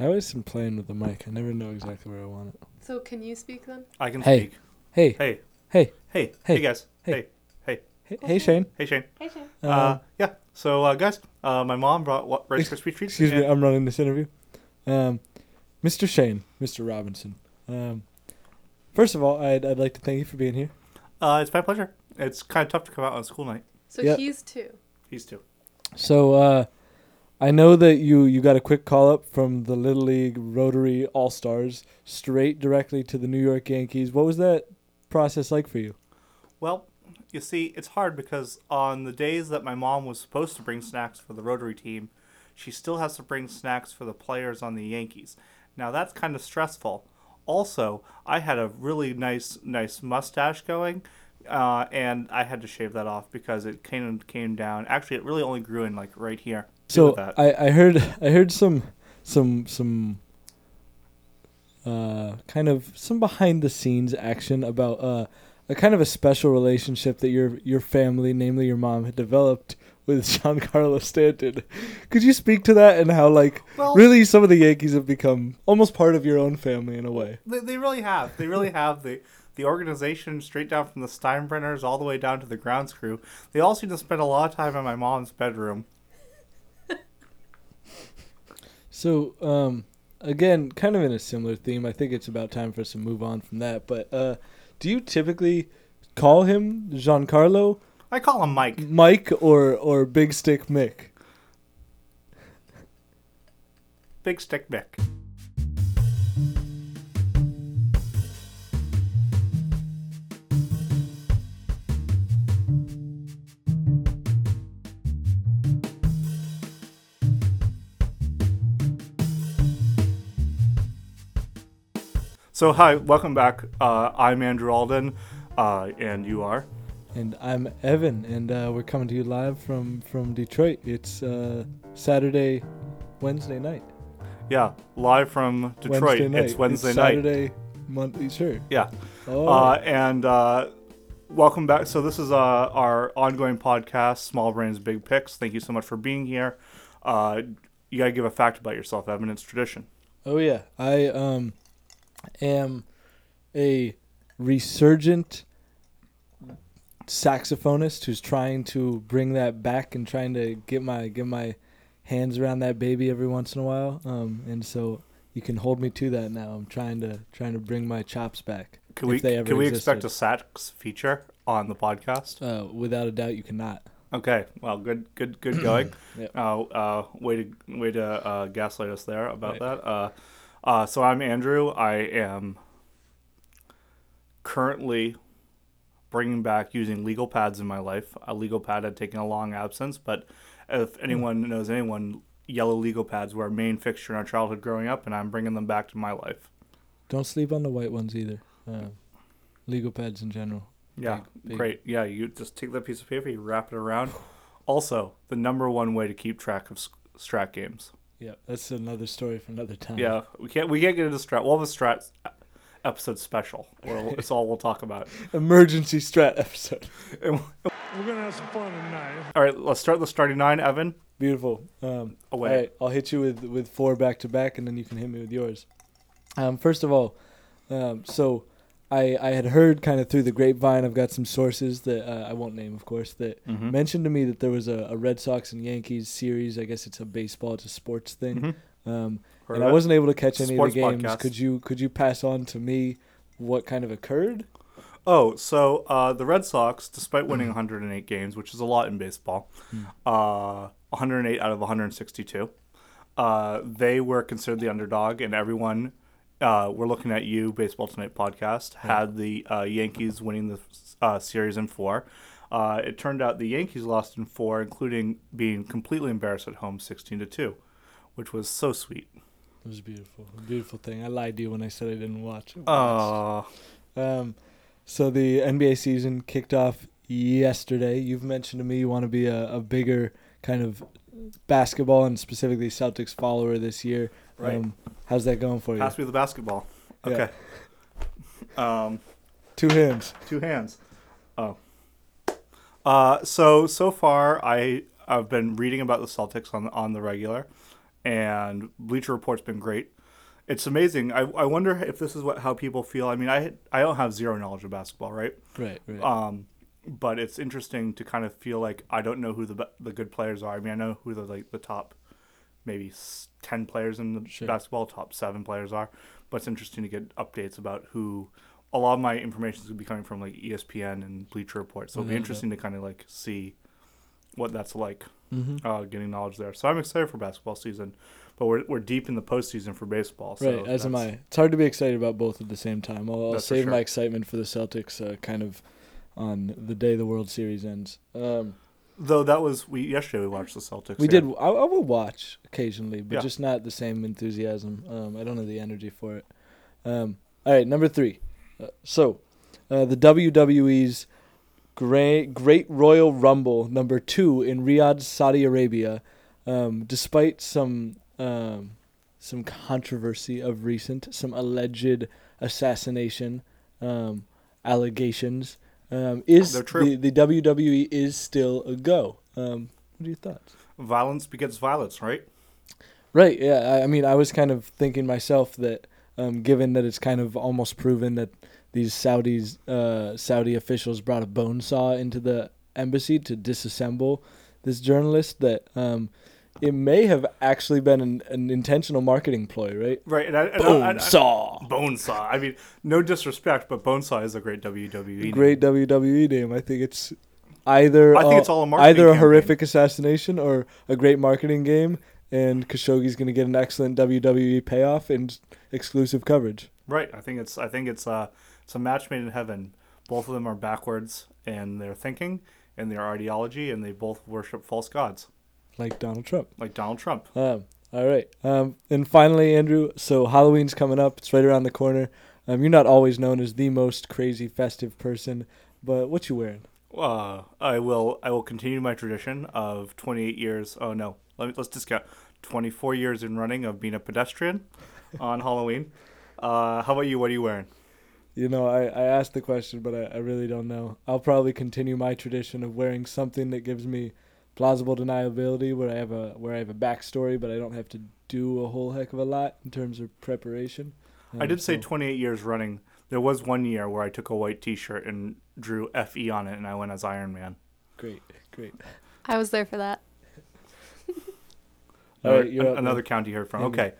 I always am playing with the mic. I never know exactly where I want it. So can you speak then? I can speak. Hey. Hey. Hey. Hey. Hey, guys. Hey. Hey. Hey, Shane. Hey, Shane. Hey, Shane. Yeah. So, guys, my mom brought Rice Krispie treats. Excuse me, I'm running this interview. Mr. Shane, Mr. Robinson. First of all, I'd like to thank you for being here. It's my pleasure. It's kind of tough to come out on a school night. So yep. He's two. So I know that you got a quick call up from the Little League Rotary All-Stars straight directly to the New York Yankees. What was that process like for you? Well, you see, it's hard because on the days that my mom was supposed to bring snacks for the Rotary team, she still has to bring snacks for the players on the Yankees. Now, that's kind of stressful. Also, I had a really nice mustache going, and I had to shave that off because it came down. Actually, it really only grew in like right here. So I heard some kind of some behind the scenes action about a kind of a special relationship that your family, namely your mom, had developed with Giancarlo Stanton. Could you speak to that and how, like, really some of the Yankees have become almost part of your own family in a way? They really have. They really have. The organization, straight down from the Steinbrenners all the way down to the grounds crew, they all seem to spend a lot of time in my mom's bedroom. So, again, kind of in a similar theme, I think it's about time for us to move on from that, but do you typically call him Giancarlo? I call him Mike. Mike or Big Stick Mick? Big Stick Mick. So, hi, welcome back. I'm Andrew Alden, and you are? And I'm Evan, and we're coming to you live from Detroit. It's Wednesday night. Yeah, live from Detroit. It's Wednesday night. Saturday, Monday, sure. Yeah. Oh. And welcome back. So this is our ongoing podcast, Small Brains Big Picks. Thank you so much for being here. You got to give a fact about yourself, Evan. It's tradition. Oh, yeah. I am a resurgent saxophonist who's trying to bring that back and trying to get my hands around that baby every once in a while, and so you can hold me to that now. I'm trying to bring my chops back. Can we expect a sax feature on the podcast? Without a doubt, you cannot. Okay, well, good going. Yep. Way to gaslight us there about right. That. So I'm Andrew. I am currently bringing back using legal pads in my life. A legal pad had taken a long absence, but if anyone knows anyone, yellow legal pads were our main fixture in our childhood growing up, and I'm bringing them back to my life. Don't sleep on the white ones either. Legal pads in general. Yeah, big. Great. Yeah, you just take that piece of paper, you wrap it around. Also, the number one way to keep track of strat games. Yeah, that's another story for another time. Yeah, we can't get into strat. We'll have a strat episode special. It's all we'll talk about. Emergency strat episode. We're gonna have some fun tonight. All right, let's start the starting nine, Evan. Beautiful. Away. All right, I'll hit you with four back to back, and then you can hit me with yours. First of all, so I had heard kind of through the grapevine. I've got some sources that I won't name, of course, that mentioned to me that there was a Red Sox and Yankees series. I guess it's a baseball to sports thing. Mm-hmm. And I wasn't able to catch any Sports of the games. Podcast. Could you pass on to me what kind of occurred? Oh, so the Red Sox, despite winning 108 games, which is a lot in baseball, 108 out of 162, they were considered the underdog, and everyone, we're looking at you, Baseball Tonight podcast, had the Yankees winning the series in four. It turned out the Yankees lost in four, including being completely embarrassed at home 16-2, which was so sweet. It was beautiful. A beautiful thing. I lied to you when I said I didn't watch it. Oh. So the NBA season kicked off yesterday. You've mentioned to me you want to be a bigger kind of basketball and specifically Celtics follower this year. Right. How's that going for you? Pass me the basketball. Okay. Yeah. Two hands. Oh. So far I've been reading about the Celtics on the regular. and Bleacher Report's been great. It's amazing. I wonder if this is how people feel. I mean, I don't have zero knowledge of basketball, right? Right. But it's interesting to kind of feel like I don't know who the good players are. I mean, I know who the top maybe 10 players in the basketball, top 7 players are. But it's interesting to get updates about who. A lot of my information is going to be coming from like ESPN and Bleacher Report. So it'll be interesting to kind of like see what that's like, getting knowledge there. So I'm excited for basketball season, but we're deep in the postseason for baseball. So right, as am I. It's hard to be excited about both at the same time. I'll save my excitement for the Celtics kind of on the day the World Series ends. Though that was yesterday we watched the Celtics. We did. I will watch occasionally, but just not the same enthusiasm. I don't have the energy for it. All right, number 3. So, the WWE's Great Royal Rumble #2 in Riyadh, Saudi Arabia, despite some controversy of recent, some alleged assassination allegations, is the WWE is still a go. What are your thoughts? Violence begets violence, right? Right. Yeah. I mean, I was kind of thinking myself that. Given that it's kind of almost proven that these Saudi officials brought a bone saw into the embassy to disassemble this journalist, that it may have actually been an intentional marketing ploy, right? Right. Bone saw. I mean, no disrespect, but bone saw is a great WWE name. Great WWE name. I think it's either a horrific assassination or a great marketing game. And Khashoggi's going to get an excellent WWE payoff and exclusive coverage. Right, I think it's a match made in heaven. Both of them are backwards in their thinking and their ideology, and they both worship false gods, like Donald Trump. All right. And finally, Andrew. So Halloween's coming up; it's right around the corner. You're not always known as the most crazy festive person, but what you wearing? I will continue my tradition of 28 years. Oh no. Let's discount 24 years in running of being a pedestrian on Halloween. How about you? What are you wearing? You know, I asked the question, but I really don't know. I'll probably continue my tradition of wearing something that gives me plausible deniability, where I have a backstory, but I don't have to do a whole heck of a lot in terms of preparation. I did say 28 years running. There was one year where I took a white T-shirt and drew FE on it, and I went as Iron Man. Great. I was there for that. Right, another count you heard from. Andrew. Okay.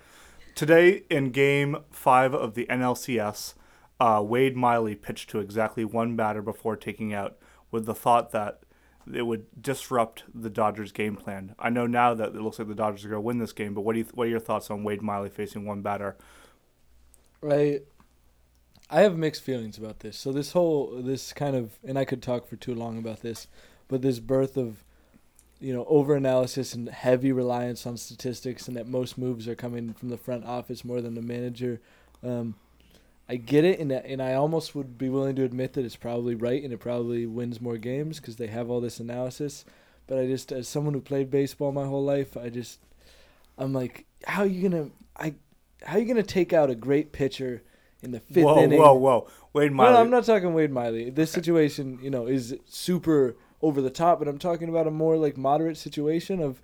Today in Game 5 of the NLCS, Wade Miley pitched to exactly one batter before taking out with the thought that it would disrupt the Dodgers' game plan. I know now that it looks like the Dodgers are going to win this game, but what are your thoughts on Wade Miley facing one batter? Right. I have mixed feelings about this. So this kind of – and I could talk for too long about this, but this birth of – over-analysis and heavy reliance on statistics, and that most moves are coming from the front office more than the manager. I get it, and I almost would be willing to admit that it's probably right and it probably wins more games because they have all this analysis. But I just, as someone who played baseball my whole life, I'm like, how are you gonna take out a great pitcher in the fifth inning? Whoa. Wade Miley. No, I'm not talking Wade Miley. This situation, is super over the top, but I'm talking about a more like moderate situation of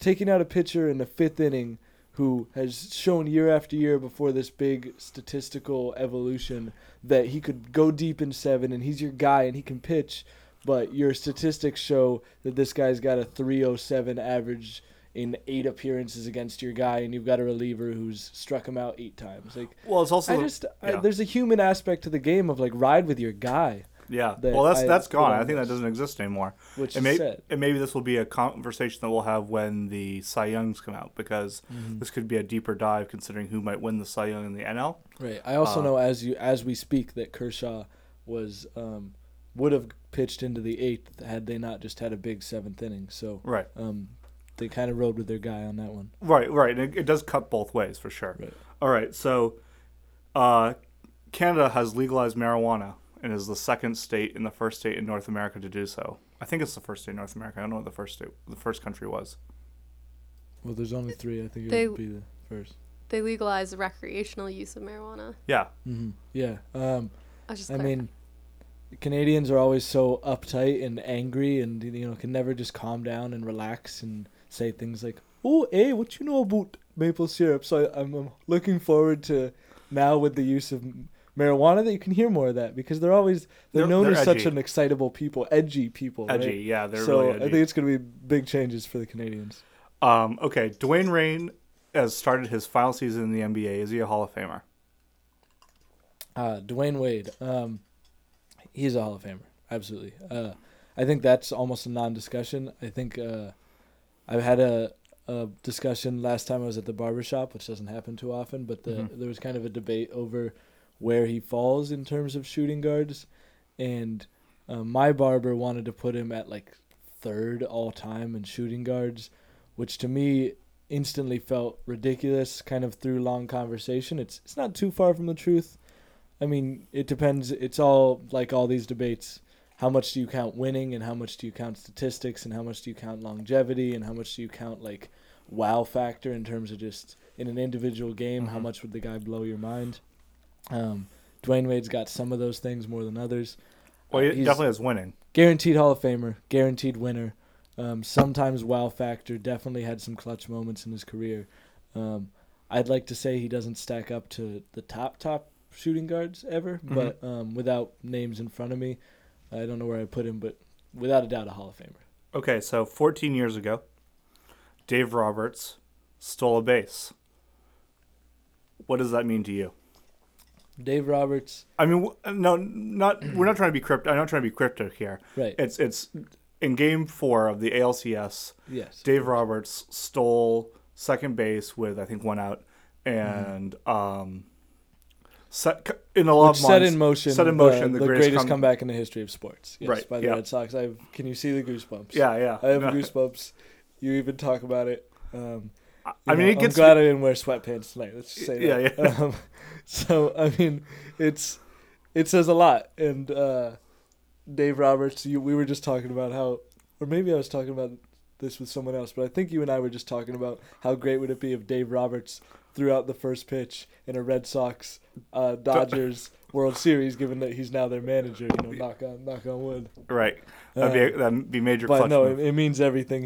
taking out a pitcher in the fifth inning who has shown year after year before this big statistical evolution that he could go deep in 7 and he's your guy and he can pitch, but your statistics show that this guy's got a 307 average in 8 appearances against your guy, and you've got a reliever who's struck him out 8 times. There's a human aspect to the game of like ride with your guy. Yeah, that's gone. I think that doesn't exist anymore. Which is sad. And maybe this will be a conversation that we'll have when the Cy Youngs come out, because this could be a deeper dive considering who might win the Cy Young in the NL. Right. I also know as we speak that Kershaw was would have pitched into the 8th had they not just had a big 7th inning. So right. They kind of rode with their guy on that one. Right. And it does cut both ways for sure. Right. All right. So Canada has legalized marijuana. And is the second state and the first state in North America to do so. I think it's the first state in North America. I don't know what the first country was. Well, there's only 3. I think it would be the first. They legalize the recreational use of marijuana. Yeah. Mm-hmm. Yeah. I mean, Canadians are always so uptight and angry, and can never just calm down and relax and say things like, oh, hey, what you know about maple syrup? So I'm looking forward to now with the use of marijuana that you can hear more of that, because they're known as such an excitable people, edgy people. Edgy, right? Yeah, they're so really edgy. I think it's going to be big changes for the Canadians. Okay, Dwayne Wade has started his final season in the NBA. Is he a Hall of Famer? Dwayne Wade, he's a Hall of Famer, absolutely. I think that's almost a non-discussion. I think I've had a discussion last time I was at the barbershop, which doesn't happen too often, but there was kind of a debate over where he falls in terms of shooting guards, and my barber wanted to put him at like third all time in shooting guards, which to me instantly felt ridiculous. Kind of through long conversation, it's not too far from the truth. I mean, it depends. It's all like all these debates. How much do you count winning, and how much do you count statistics, and how much do you count longevity, and how much do you count like wow factor in terms of just in an individual game? Mm-hmm. How much would the guy blow your mind? Dwayne Wade's got some of those things more than others. Well, he definitely has winning. Guaranteed Hall of Famer, guaranteed winner. Sometimes wow factor, definitely had some clutch moments in his career. I'd like to say he doesn't stack up to the top shooting guards ever, but without names in front of me, I don't know where I put him, but without a doubt, a Hall of Famer. Okay, so 14 years ago, Dave Roberts stole a base. What does that mean to you? Dave Roberts. I mean, no, we're not trying to be cryptic. I'm not trying to be cryptic here. Right. It's in Game 4 of the ALCS. Yes. Dave Roberts stole second base with I think one out, and set in motion the greatest comeback in the history of sports. Yes, right. By the Red Sox. Can you see the goosebumps? Yeah. I have goosebumps. You even talk about it. I'm glad I didn't wear sweatpants tonight. Let's just say that. Yeah. So, I mean, it says a lot. And Dave Roberts, we were just talking about how, or maybe I was talking about this with someone else, but I think you and I were just talking about how great would it be if Dave Roberts threw out the first pitch in a Red Sox, Dodgers World Series, given that he's now their manager. You know, knock on wood. Right. That'd be major clutch. But no, it means everything.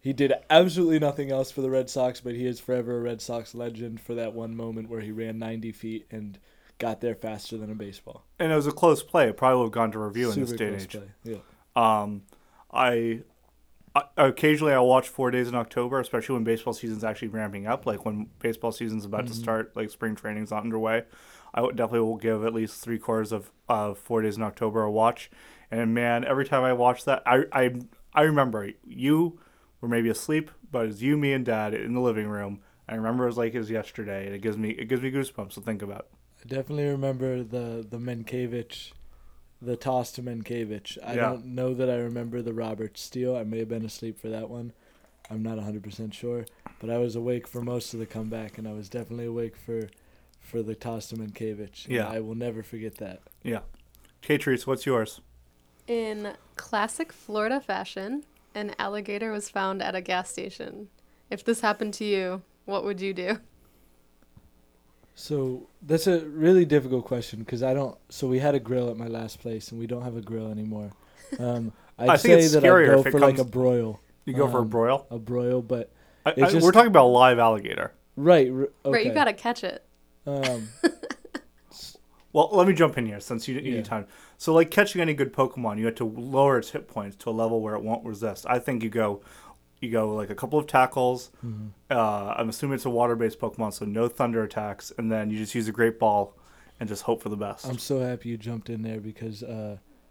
He did absolutely nothing else for the Red Sox, but he is forever a Red Sox legend for that one moment where he ran 90 feet and got there faster than a baseball. And it was a close play. It probably would have gone to review in this day and age. Yeah. Occasionally I'll watch 4 Days in October, especially when baseball season's actually ramping up, like when baseball season's about to start, like spring training's not underway. I definitely will give at least three-quarters of 4 Days in October a watch. And, man, every time I watch that, I remember you – or maybe asleep, but it's you, me, and Dad in the living room. I remember it was like it was yesterday, and it gives me goosebumps to think about. I definitely remember the toss to Menkiewicz. I don't know that I remember the Roberts steal. I may have been asleep for that one. I'm not 100% sure, but I was awake for most of the comeback, and I was definitely awake for the toss to Menkiewicz. Yeah, I will never forget that. Yeah, Catrice, what's yours? In classic Florida fashion, an alligator was found at a gas station. If this happened to you, what would you do? So that's a really difficult question because I don't. So we had a grill at my last place, and we don't have a grill anymore. I think it's scarier if it comes. I go for like a broil. You go for a broil. A broil, but we're talking about a live alligator, right? Okay. Right, you gotta catch it. Well, let me jump in here since you didn't need time. So, like catching any good Pokemon, you have to lower its hit points to a level where it won't resist. I think you go like a couple of tackles. Mm-hmm. I'm assuming it's a water-based Pokemon, so no thunder attacks, and then you just use a great ball and just hope for the best. I'm so happy you jumped in there because I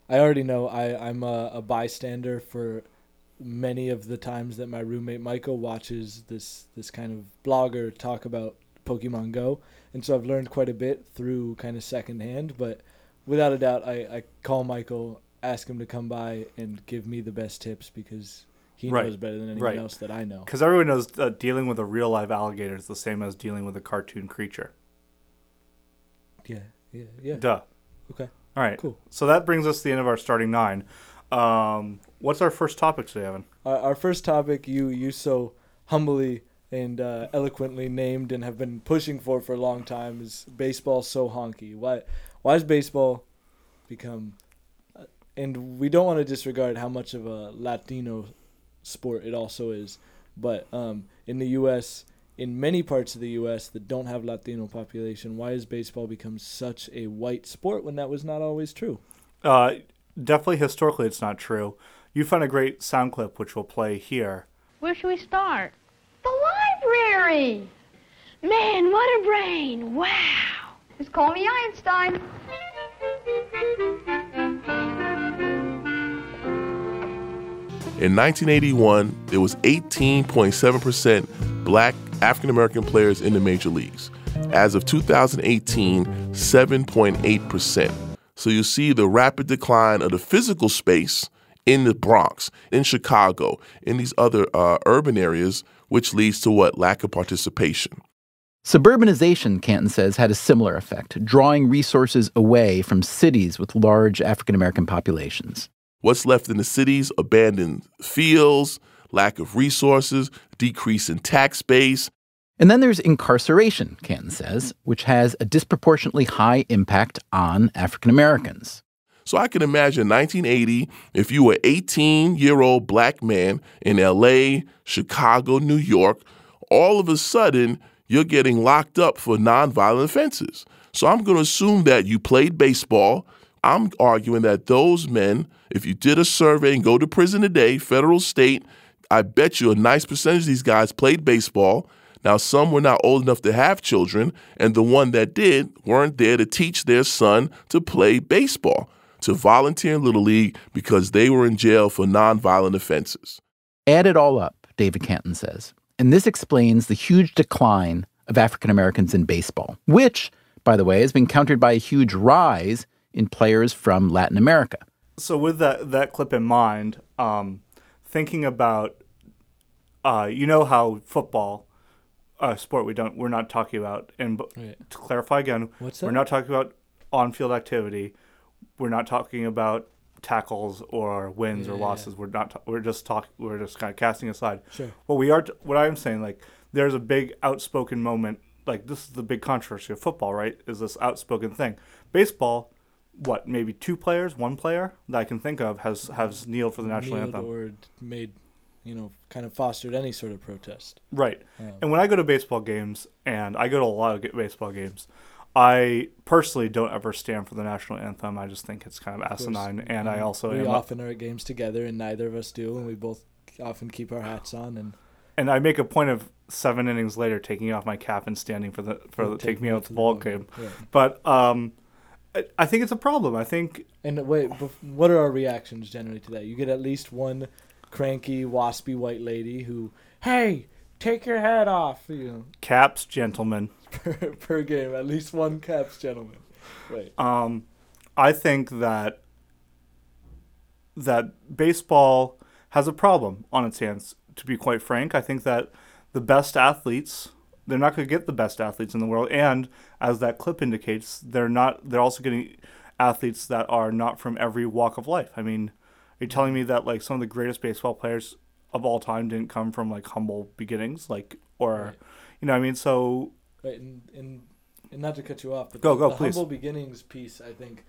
already know I'm a bystander for many of the times that my roommate Michael watches this kind of blogger talk about Pokemon Go, and so I've learned quite a bit through kind of secondhand, but without a doubt I call Michael, ask him to come by and give me the best tips because he knows better than anyone else that I know. Because everyone knows that dealing with a real live alligator is the same as dealing with a cartoon creature. Yeah. Duh. Okay. All right. Cool. So that brings us to the end of our starting nine. What's our first topic today, Evan? Our first topic you so humbly and eloquently named and have been pushing for a long time is baseball so honky. Why has baseball become and we don't want to disregard how much of a Latino sport it also is, But in the U.S., in many parts of the U.S. that don't have Latino population, why has baseball become such a white sport when that was not always true? Definitely historically it's not true. You found a great sound clip which we'll play here. Where should we start? The library! Man, what a brain! Wow! Just call me Einstein. In 1981, there was 18.7% black African-American players in the major leagues. As of 2018, 7.8%. So you see the rapid decline of the physical space in the Bronx, in Chicago, in these other urban areas, which leads to what? Lack of participation. Suburbanization, Canton says, had a similar effect, drawing resources away from cities with large African-American populations. What's left in the cities? Abandoned fields, lack of resources, decrease in tax base. And then there's incarceration, Canton says, which has a disproportionately high impact on African-Americans. So I can imagine 1980, if you were an 18-year-old black man in L.A., Chicago, New York, all of a sudden you're getting locked up for nonviolent offenses. So I'm going to assume that you played baseball. I'm arguing that those men, if you did a survey and go to prison today, federal, state, I bet you a nice percentage of these guys played baseball. Now, some were not old enough to have children, and the one that did weren't there to teach their son to play baseball, to volunteer in Little League because they were in jail for nonviolent offenses. Add it all up, David Canton says, and this explains the huge decline of African Americans in baseball, which, by the way, has been countered by a huge rise in players from Latin America. So with that clip in mind, thinking about, you know how football, a sport we're not talking about, and to clarify again, we're not talking about on-field activity. We're not talking about tackles or wins or losses. We're not. We're just kind of casting aside. Sure. Well, we are. What I'm saying, like, there's a big outspoken moment. Like, this is the big controversy of football, right? Is this outspoken thing? Baseball, what, maybe one player that I can think of has kneeled for the national anthem or made, kind of fostered any sort of protest. Right. And when I go to baseball games, and I go to a lot of baseball games, I personally don't ever stand for the national anthem. I just think it's kind of asinine. And I also we often are at games together, and neither of us do, and we both often keep our hats on. And I make a point of 7 innings later taking off my cap and standing for take me out to the ball game. Yeah. But I think it's a problem. I think. And wait, what are our reactions generally to that? You get at least one cranky, waspy white lady who, hey, take your hat off. Caps, gentlemen. per game, at least one caps, gentlemen. Right. I think that baseball has a problem on its hands, to be quite frank. I think that the best athletes, they're not going to get the best athletes in the world. And as that clip indicates, they're also getting athletes that are not from every walk of life. I mean, you're telling me that, like, some of the greatest baseball players of all time didn't come from, like, humble beginnings, like, or, right. You know what I mean? So. Right, and not to cut you off, but the please. Humble beginnings piece, I think,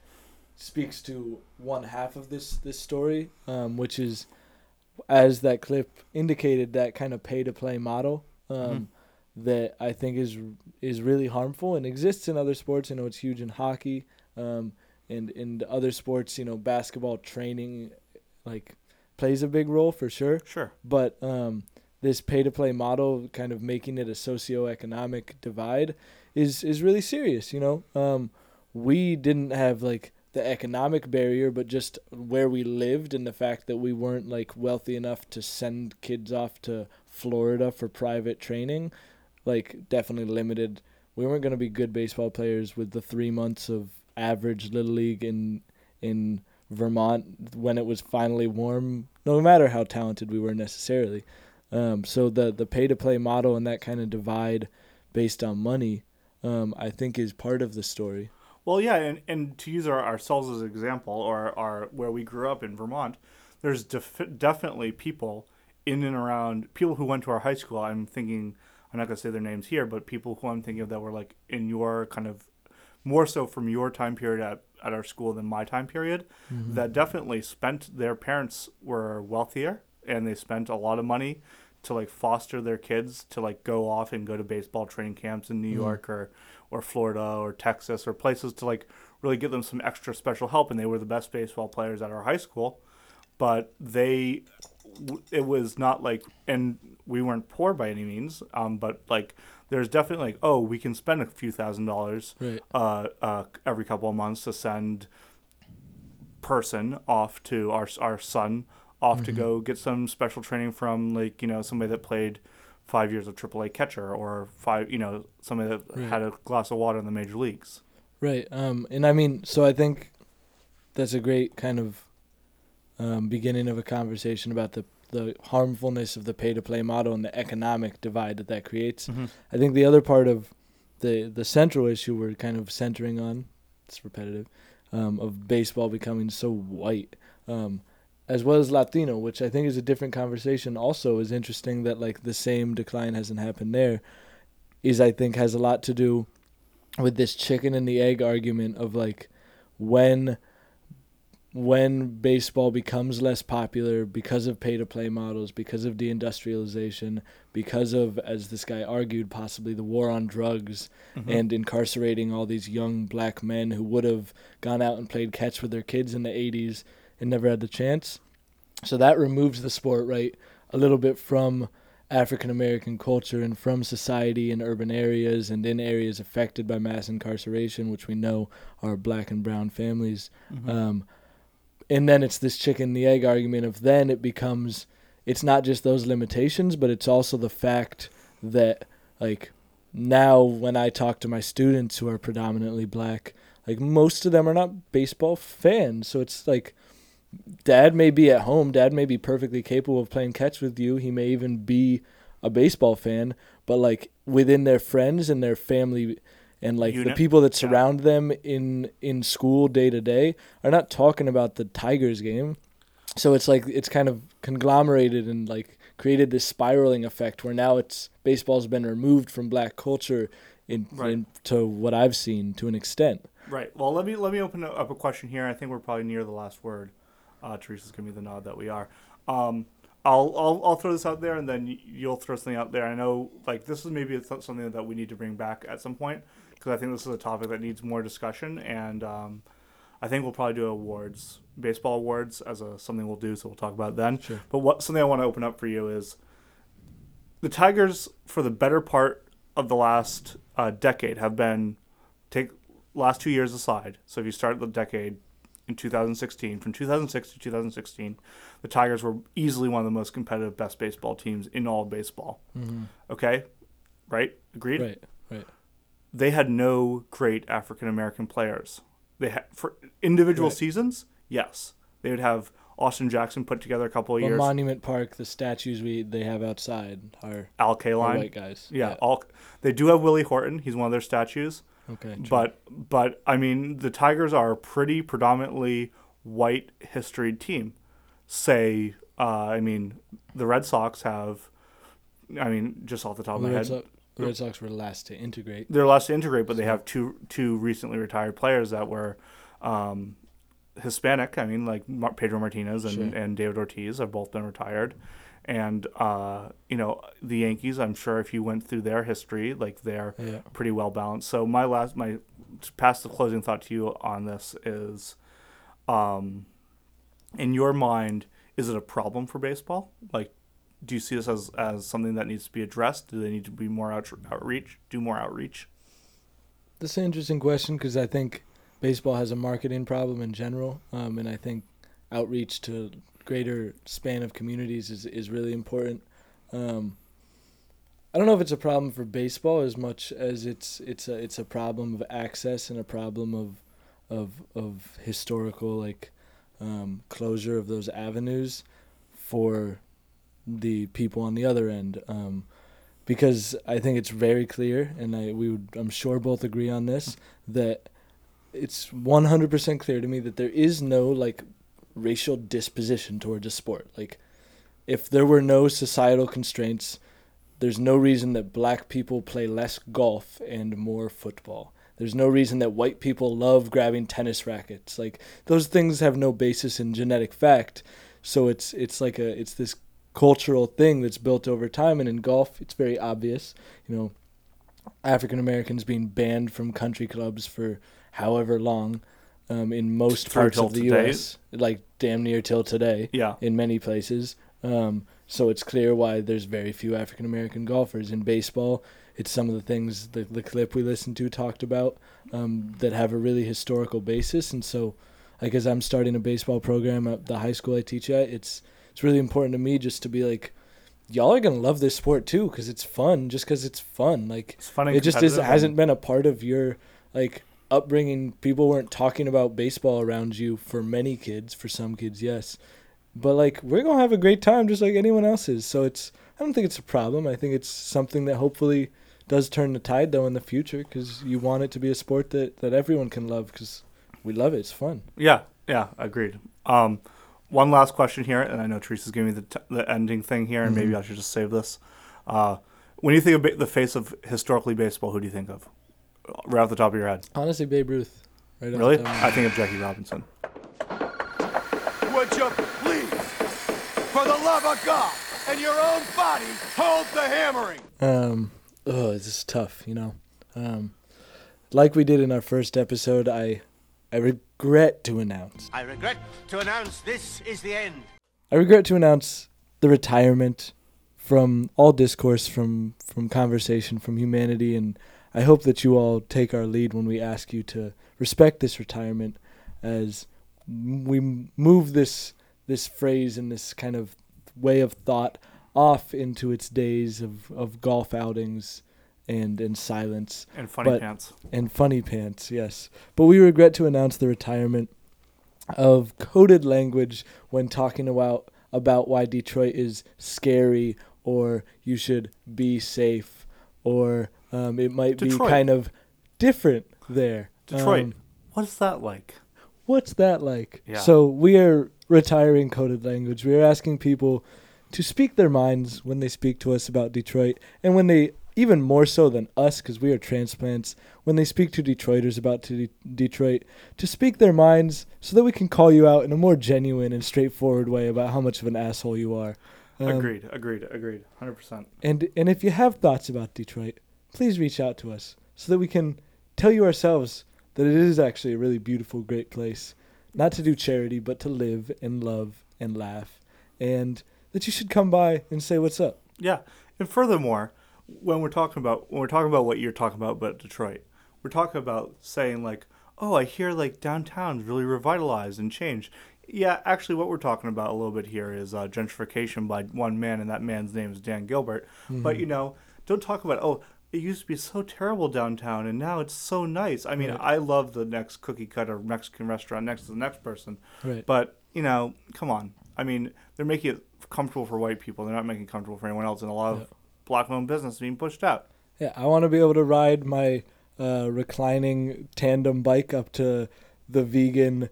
speaks to one half of this story, which is, as that clip indicated, that kind of pay-to-play model that I think is really harmful and exists in other sports. I know it's huge in hockey and in other sports, basketball training, like, plays a big role for sure. Sure. But this pay-to-play model, kind of making it a socioeconomic divide, is really serious, We didn't have, like, the economic barrier, but just where we lived and the fact that we weren't, like, wealthy enough to send kids off to Florida for private training, like, definitely limited. We weren't going to be good baseball players with the 3 months of average Little League in Vermont when it was finally warm, no matter how talented we were necessarily. So the pay-to-play model and that kind of divide based on money, I think, is part of the story. Well, yeah, and to use ourselves as an example, or our where we grew up in Vermont, there's definitely people in and around, people who went to our high school. I'm thinking, I'm not going to say their names here, but people who I'm thinking of that were, like, in your kind of, more so from your time period at our school than my time period, that definitely spent, their parents were wealthier and they spent a lot of money to like foster their kids to like go off and go to baseball training camps in New York or Florida or Texas or places to like really give them some extra special help. And they were the best baseball players at our high school, but it was not like, and we weren't poor by any means, but like there's definitely like, oh, we can spend a few $1,000s every couple of months to send person off to our son off to go get some special training from like, you know, somebody that played 5 years of AAA catcher or somebody that had a glass of water in the major leagues. Right. And I mean, so I think that's a great kind of beginning of a conversation about the harmfulness of the pay-to-play model and the economic divide that creates. I think the other part of the central issue we're kind of centering on, it's repetitive, of baseball becoming so white, as well as Latino, which I think is a different conversation. Also is interesting that like the same decline hasn't happened there is, I think, has a lot to do with this chicken and the egg argument of like when baseball becomes less popular because of pay-to-play models, because of deindustrialization, because of, as this guy argued, possibly the war on drugs and incarcerating all these young black men who would have gone out and played catch with their kids in the 80s and never had the chance. So that removes the sport, right, a little bit from African-American culture and from society in urban areas and in areas affected by mass incarceration, which we know are black and brown families. And then it's this chicken and the egg argument of then it becomes, it's not just those limitations, but it's also the fact that like now when I talk to my students who are predominantly black, like most of them are not baseball fans. So it's like, dad may be at home, dad may be perfectly capable of playing catch with you. He may even be a baseball fan, but like within their friends and their family and like the people that surround them in school day to day are not talking about the Tigers game. So it's like it's kind of conglomerated and like created this spiraling effect where now it's baseball's been removed from black culture to what I've seen to an extent. Right. Well, let me open up a question here. I think we're probably near the last word. Teresa's giving me the nod that we are. I'll throw this out there, and then you'll throw something out there. I know like this is maybe something that we need to bring back at some point because I think this is a topic that needs more discussion, and I think we'll probably do awards, baseball awards, as something we'll do. So we'll talk about it then. Sure. But something I want to open up for you is the Tigers, for the better part of the last decade, have been last 2 years aside. So if you start the decade in 2016, from 2006 to 2016, the Tigers were easily one of the most competitive, best baseball teams in all baseball. Okay? Right? Agreed? Right. They had no great African-American players. They had, for individual seasons, yes. They would have Austin Jackson put together a couple of years. Monument Park, the statues they have outside are Al Kaline, white guys. Yeah. They do have Willie Horton. He's one of their statues. Okay, true. But I mean, the Tigers are a pretty predominantly white historied team. Say, I mean, the Red Sox have, I mean, just off the top of my head. The Red Sox were last to integrate. They're last to integrate, but they have two recently retired players that were Hispanic. I mean, like Pedro Martinez and David Ortiz have both been retired. And, you know, the Yankees, I'm sure if you went through their history, like they're pretty well balanced. So my past the closing thought to you on this is, in your mind, is it a problem for baseball? Like, do you see this as something that needs to be addressed? Do they need to be more outreach? Do more outreach? That's an interesting question because I think baseball has a marketing problem in general. And I think outreach to greater span of communities is really important. I don't know if it's a problem for baseball as much as it's a problem of access and a problem of historical like closure of those avenues for the people on the other end. Because I think it's very clear, and I'm sure both agree on this, that it's 100% clear to me that there is no like racial disposition towards a sport. Like, if there were no societal constraints, there's no reason that black people play less golf and more football. There's no reason that white people love grabbing tennis rackets. Like, those things have no basis in genetic fact. So it's like it's this cultural thing that's built over time. And in golf, it's very obvious, you know, African Americans being banned from country clubs for however long, in most parts of the U.S., like damn near till today, yeah, in many places. So it's clear why there's very few African American golfers. In baseball, it's some of the things that the clip we listened to talked about, that have a really historical basis. And so, like, as I'm starting a baseball program at the high school I teach at, it's really important to me just to be like, y'all are going to love this sport too, because it's fun, just because it's fun. Like, it's fun, it just hasn't been a part of your, like, upbringing. People weren't talking about baseball around you for many kids, for some kids, yes. But, like, we're going to have a great time just like anyone else is. So it's, I don't think it's a problem. I think it's something that hopefully does turn the tide, though, in the future, because you want it to be a sport that everyone can love, because we love it. It's fun. Yeah, agreed. One last question here, and I know Teresa's giving me the ending thing here, and maybe I should just save this. When you think of the face of historically baseball, who do you think of? Right off the top of your head. Honestly, Babe Ruth. Right. Really? I think of Jackie Robinson. Would you please, for the love of God and your own body, hold the hammering? This is tough, you know. Like we did in our first episode, I regret to announce this is the end. I regret to announce the retirement from all discourse, from conversation, from humanity, and I hope that you all take our lead when we ask you to respect this retirement as we move this phrase and this kind of way of thought off into its days of golf outings and silence. And funny pants. And funny pants, yes. But we regret to announce the retirement of coded language when talking about why Detroit is scary, or you should be safe, or it might be kind of different there. Detroit, what's that like? What's that like? Yeah. So we are retiring coded language. We are asking people to speak their minds when they speak to us about Detroit, and when they, even more so than us because we are transplants, when they speak to Detroiters about Detroit, to speak their minds so that we can call you out in a more genuine and straightforward way about how much of an asshole you are. Agreed, 100%. And if you have thoughts about Detroit, please reach out to us so that we can tell you ourselves that it is actually a really beautiful, great place, not to do charity, but to live and love and laugh, and that you should come by and say what's up. Yeah, and furthermore, when we're talking about what you're talking about Detroit, we're talking about saying, like, oh, I hear, like, downtown's really revitalized and changed. Yeah, actually what we're talking about a little bit here is gentrification by one man, and that man's name is Dan Gilbert. Mm-hmm. But, you know, don't talk about, oh, it used to be so terrible downtown and now it's so nice. I mean, right. I love the next cookie cutter Mexican restaurant next to the next person. Right. But, you know, come on. I mean, they're making it comfortable for white people. They're not making it comfortable for anyone else, and a lot of Black-owned business being pushed out. Yeah, I want to be able to ride my reclining tandem bike up to the vegan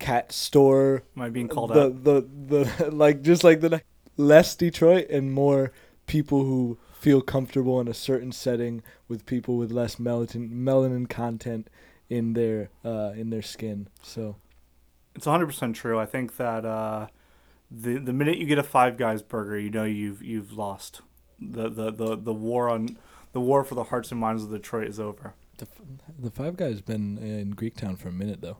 cat store. Am I being called out? The like, just like the less Detroit and more people who feel comfortable in a certain setting with people with less melanin content in their skin. So it's 100% true. I think that the minute you get a Five Guys burger, you know you've lost. The war for the hearts and minds of Detroit is over. The Five Guys has been in Greektown for a minute, though.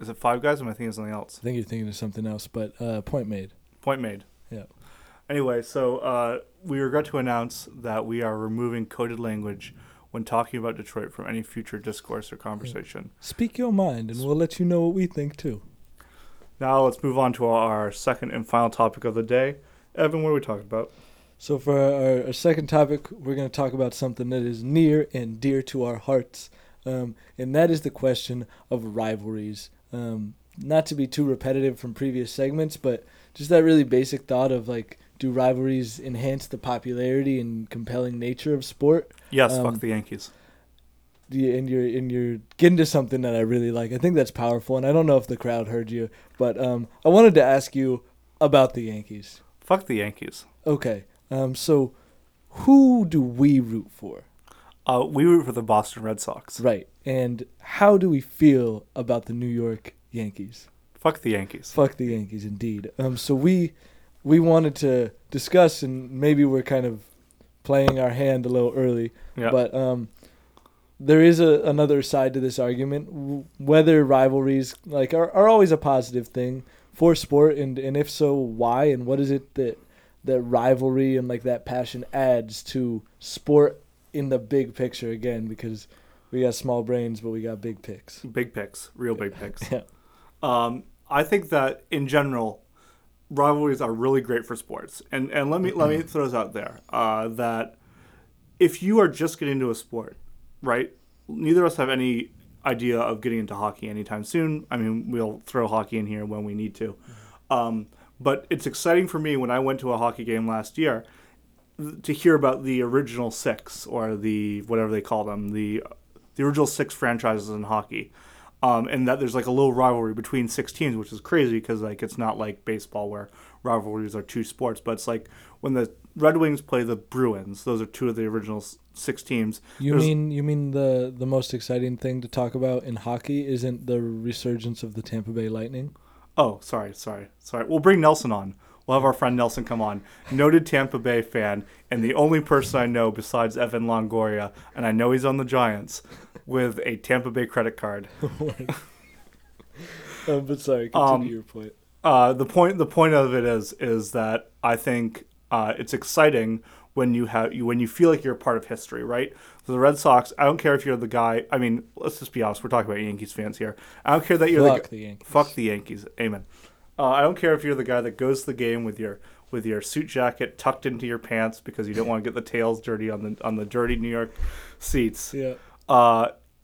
Is it Five Guys, or am I thinking of something else? I think you're thinking of something else, but point made. Yeah. Anyway, so we regret to announce that we are removing coded language when talking about Detroit from any future discourse or conversation. Yeah. Speak your mind, and we'll let you know what we think, too. Now let's move on to our second and final topic of the day. Evan, what are we talking about? So for our second topic, we're going to talk about something that is near and dear to our hearts, and that is the question of rivalries. Not to be too repetitive from previous segments, but just that really basic thought of, like, do rivalries enhance the popularity and compelling nature of sport? Yes, fuck the Yankees. And you're getting to something that I really like. I think that's powerful, and I don't know if the crowd heard you, but I wanted to ask you about the Yankees. Fuck the Yankees. Okay. So who do we root for? We root for the Boston Red Sox. Right. And how do we feel about the New York Yankees? Fuck the Yankees. Fuck the Yankees, indeed. So we we wanted to discuss, and maybe we're kind of playing our hand a little early, but there is another side to this argument. Whether rivalries like are always a positive thing for sport, and if so, why, and what is it that rivalry and like that passion adds to sport in the big picture again, because we got small brains, but we got big picks. Big picks, real big picks. I think that in general, rivalries are really great for sports. And let me throw this out there that if you are just getting into a sport, right? Neither of us have any idea of getting into hockey anytime soon. I mean, we'll throw hockey in here when we need to. But it's exciting for me when I went to a hockey game last year to hear about the original six, or the whatever they call them, the original six franchises in hockey, and that there's like a little rivalry between six teams, which is crazy because like it's not like baseball where rivalries are two sports, but it's like when the Red Wings play the Bruins, those are two of the original six teams. You mean the most exciting thing to talk about in hockey isn't the resurgence of the Tampa Bay Lightning? Oh, sorry. We'll bring Nelson on. We'll have our friend Nelson come on, noted Tampa Bay fan, and the only person I know besides Evan Longoria, and I know he's on the Giants, with a Tampa Bay credit card. But sorry, continue your point. The point of it is that I think it's exciting when you feel like you're a part of history, right? So the Red Sox, I don't care if you're the guy. I mean, let's just be honest. We're talking about Yankees fans here. I don't care that you're the Yankees. Fuck the Yankees. Amen. I don't care if you're the guy that goes to the game with your suit jacket tucked into your pants because you don't want to get the tails dirty on the dirty New York seats. Yeah.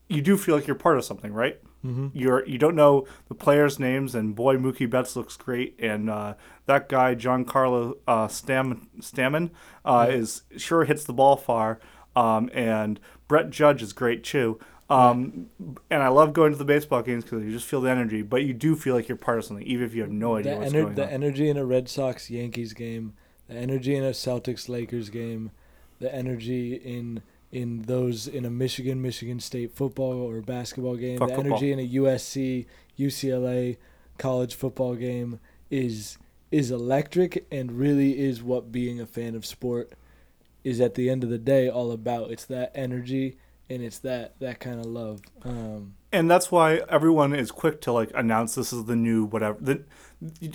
You do feel like you're part of something, right? Mm-hmm. You don't know the players' names, and boy, Mookie Betts looks great, and that guy Giancarlo Stanton mm-hmm. is sure hits the ball far, and Brett Judge is great too. And I love going to the baseball games because you just feel the energy, but you do feel like you're part of something, even if you have no idea what's going on. The energy in a Red Sox-Yankees game, the energy in a Celtics-Lakers game, the energy in those in a Michigan State football or basketball game, the energy in a USC, UCLA college football game is electric and really is what being a fan of sport is at the end of the day all about. It's that energy. And it's that kind of love. And that's why everyone is quick to like announce this is the new whatever.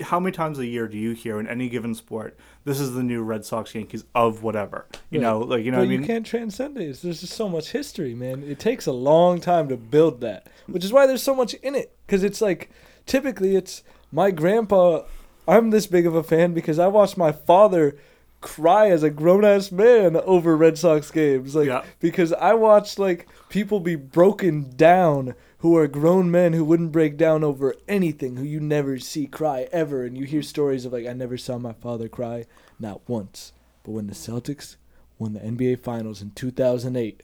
How many times a year do you hear in any given sport, this is the new Red Sox Yankees of whatever? You know, what I mean? You can't transcend it. There's just so much history, man. It takes a long time to build that, which is why there's so much in it. Because it's like, typically it's my grandpa, I'm this big of a fan because I watched my father cry as a grown-ass man over Red Sox games, because I watched like people be broken down who are grown men who wouldn't break down over anything, who you never see cry ever, and you hear stories of like, I never saw my father cry, not once, but when the Celtics won the NBA Finals in 2008,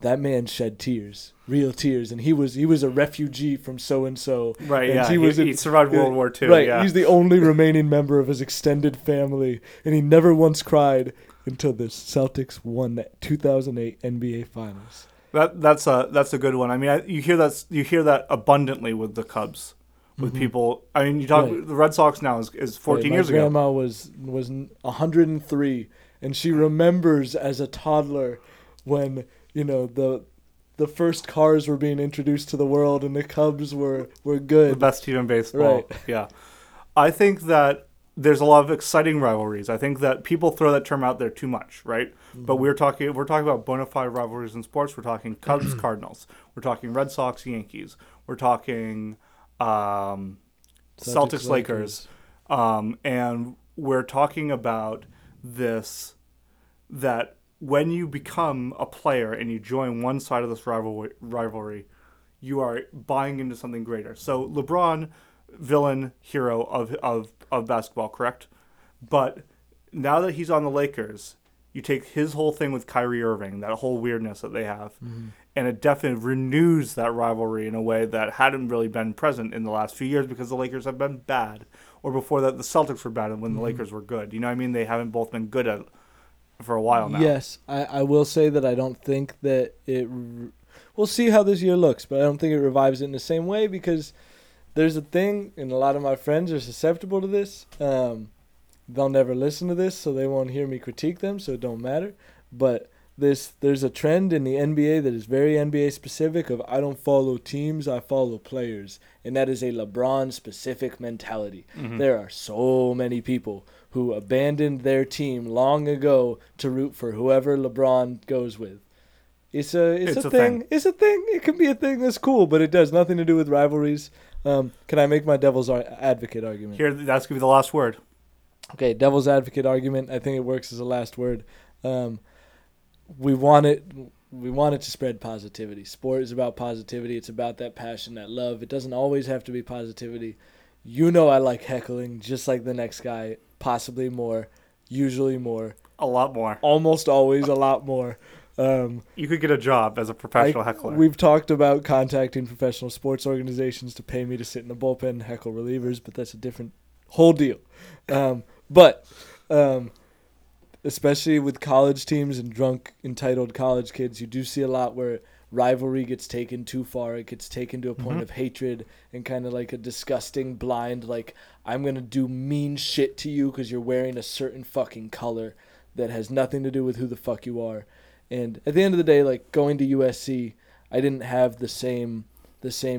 that man shed tears, real tears, and he was a refugee from so and so. Right, and yeah, he survived World War II. Right, yeah. He's the only remaining member of his extended family, and he never once cried until the Celtics won that 2008 NBA Finals. That's a good one. I mean, you hear that abundantly with the Cubs, with mm-hmm. people. I mean, you talk the Red Sox now is 14 years ago. My grandma was 103, and she remembers as a toddler when, you know, the first cars were being introduced to the world, and the Cubs were good. The best team in baseball. Right. Yeah. I think that there's a lot of exciting rivalries. I think that people throw that term out there too much, right? Mm-hmm. But we're talking about bona fide rivalries in sports. We're talking Cubs, Cardinals. We're talking Red Sox, Yankees. We're talking Celtics, Lakers. And we're talking about this, that when you become a player and you join one side of this rivalry, you are buying into something greater. So LeBron, villain, hero of basketball, correct? But now that he's on the Lakers, you take his whole thing with Kyrie Irving, that whole weirdness that they have, mm-hmm. and it definitely renews that rivalry in a way that hadn't really been present in the last few years because the Lakers have been bad. Or before that, the Celtics were bad and when mm-hmm. the Lakers were good. You know what I mean? They haven't both been good at it for a while now. Yes, I will say that I don't think that it... We'll see how this year looks, but I don't think it revives it in the same way because there's a thing, and a lot of my friends are susceptible to this, they'll never listen to this, so they won't hear me critique them, so it don't matter. But there's a trend in the NBA that is very NBA-specific of I don't follow teams, I follow players. And that is a LeBron-specific mentality. Mm-hmm. There are so many people who abandoned their team long ago to root for whoever LeBron goes with. It's a thing. It's a thing. It can be a thing that's cool, but it does nothing to do with rivalries. Can I make my devil's advocate argument? Here, that's going to be the last word. Okay, devil's advocate argument. I think it works as a last word. We want it to spread positivity. Sport is about positivity. It's about that passion, that love. It doesn't always have to be positivity. You know, I like heckling just like the next guy, possibly more, usually more. A lot more. Almost always a lot more. You could get a job as a professional heckler. We've talked about contacting professional sports organizations to pay me to sit in the bullpen and heckle relievers, but that's a different whole deal. Especially with college teams and drunk, entitled college kids, you do see a lot where rivalry gets taken too far. It gets taken to a point of hatred and kind of like a disgusting blind, like, I'm going to do mean shit to you because you're wearing a certain fucking color that has nothing to do with who the fuck you are. And at the end of the day, like, going to USC, I didn't have the same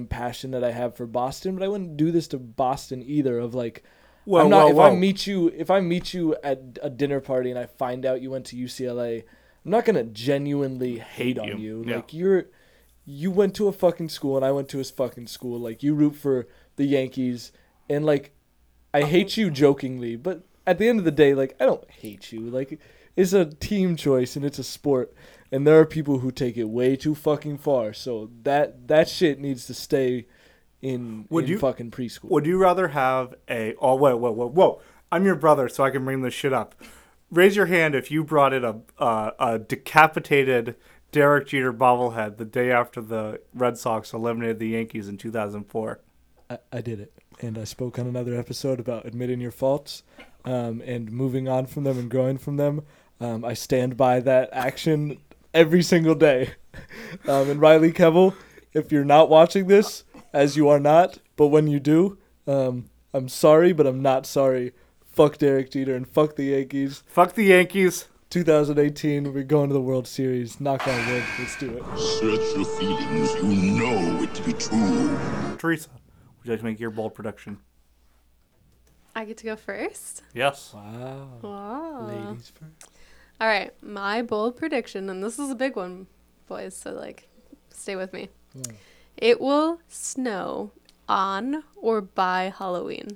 passion that I have for Boston, but I wouldn't do this to Boston either of, like, If I meet you at a dinner party and I find out you went to UCLA, I'm not going to genuinely hate on you. Yeah. Like, you went to a fucking school and I went to his fucking school. Like, you root for the Yankees and, like, I hate you jokingly, but at the end of the day, like, I don't hate you. Like, it's a team choice and it's a sport, and there are people who take it way too fucking far. So that shit needs to stay in fucking preschool. Would you rather have whoa. I'm your brother, so I can bring this shit up. Raise your hand if you brought in a decapitated Derek Jeter bobblehead the day after the Red Sox eliminated the Yankees in 2004. I did it. And I spoke on another episode about admitting your faults. And moving on from them and growing from them. I stand by that action every single day. And Riley Kevel, if you're not watching this, as you are not, but when you do, I'm sorry, but I'm not sorry. Fuck Derek Jeter and fuck the Yankees. 2018, we're going to the World Series. Knock on wood. Let's do it. Search your feelings. You know it to be true. Teresa, would you like to make your bold prediction? I get to go first? Yes. Wow. Ladies first. All right. My bold prediction, and this is a big one, boys, so, like, stay with me. Yeah. It will snow on or by Halloween.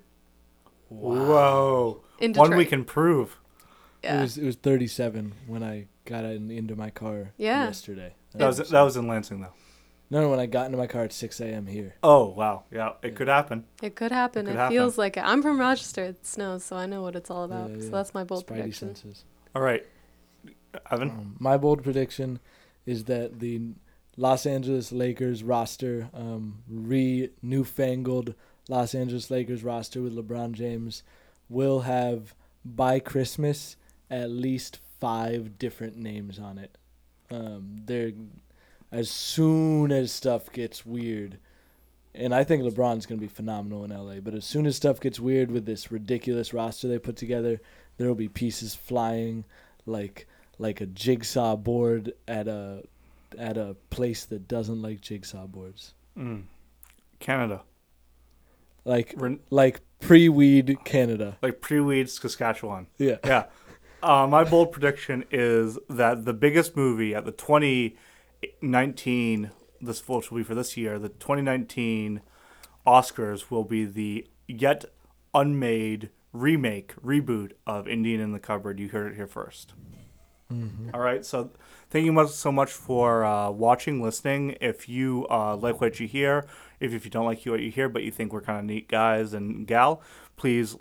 Whoa. In Detroit. One we can prove. Yeah. It was 37 when I got into my car yesterday. That was in Lansing, though. No, when I got into my car at 6 a.m. here. Oh, wow. Yeah, it could happen. It feels like it. I'm from Rochester. It snows, so I know what it's all about. Yeah. So that's my bold prediction. Senses. All right. Evan? My bold prediction is that the Los Angeles Lakers roster, newfangled Los Angeles Lakers roster with LeBron James, will have, by Christmas, at least 5 different names on it. As soon as stuff gets weird, and I think LeBron's going to be phenomenal in LA, but as soon as stuff gets weird with this ridiculous roster they put together, there will be pieces flying like a jigsaw board at a place that doesn't like jigsaw boards. Canada. Like pre-weed Canada. Like pre-weed Saskatchewan. Yeah. Yeah. My bold prediction is that the biggest movie at the 2019, this will be for this year, the 2019 Oscars will be the yet unmade reboot of Indian in the Cupboard. You heard it here first. Mm-hmm. All right, so thank you so much for watching, listening. If you like what you hear, if you don't like what you hear, but you think we're kind of neat guys and gal, please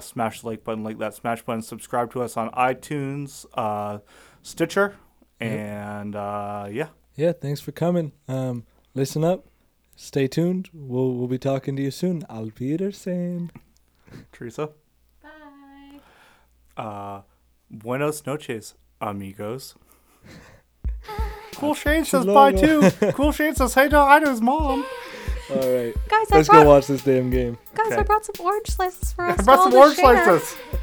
smash the like button, like that smash button, subscribe to us on iTunes, Stitcher, and yeah. Yeah, thanks for coming. Listen up. Stay tuned. We'll be talking to you soon. Auf Wiedersehen. Teresa. Bye. Buenos noches, amigos. Cool Shane says bye too. Cool Shane says hey to Ida's mom. All right. Guys, let's go watch this damn game. Guys, okay. I brought some orange slices for us. I brought some orange slices.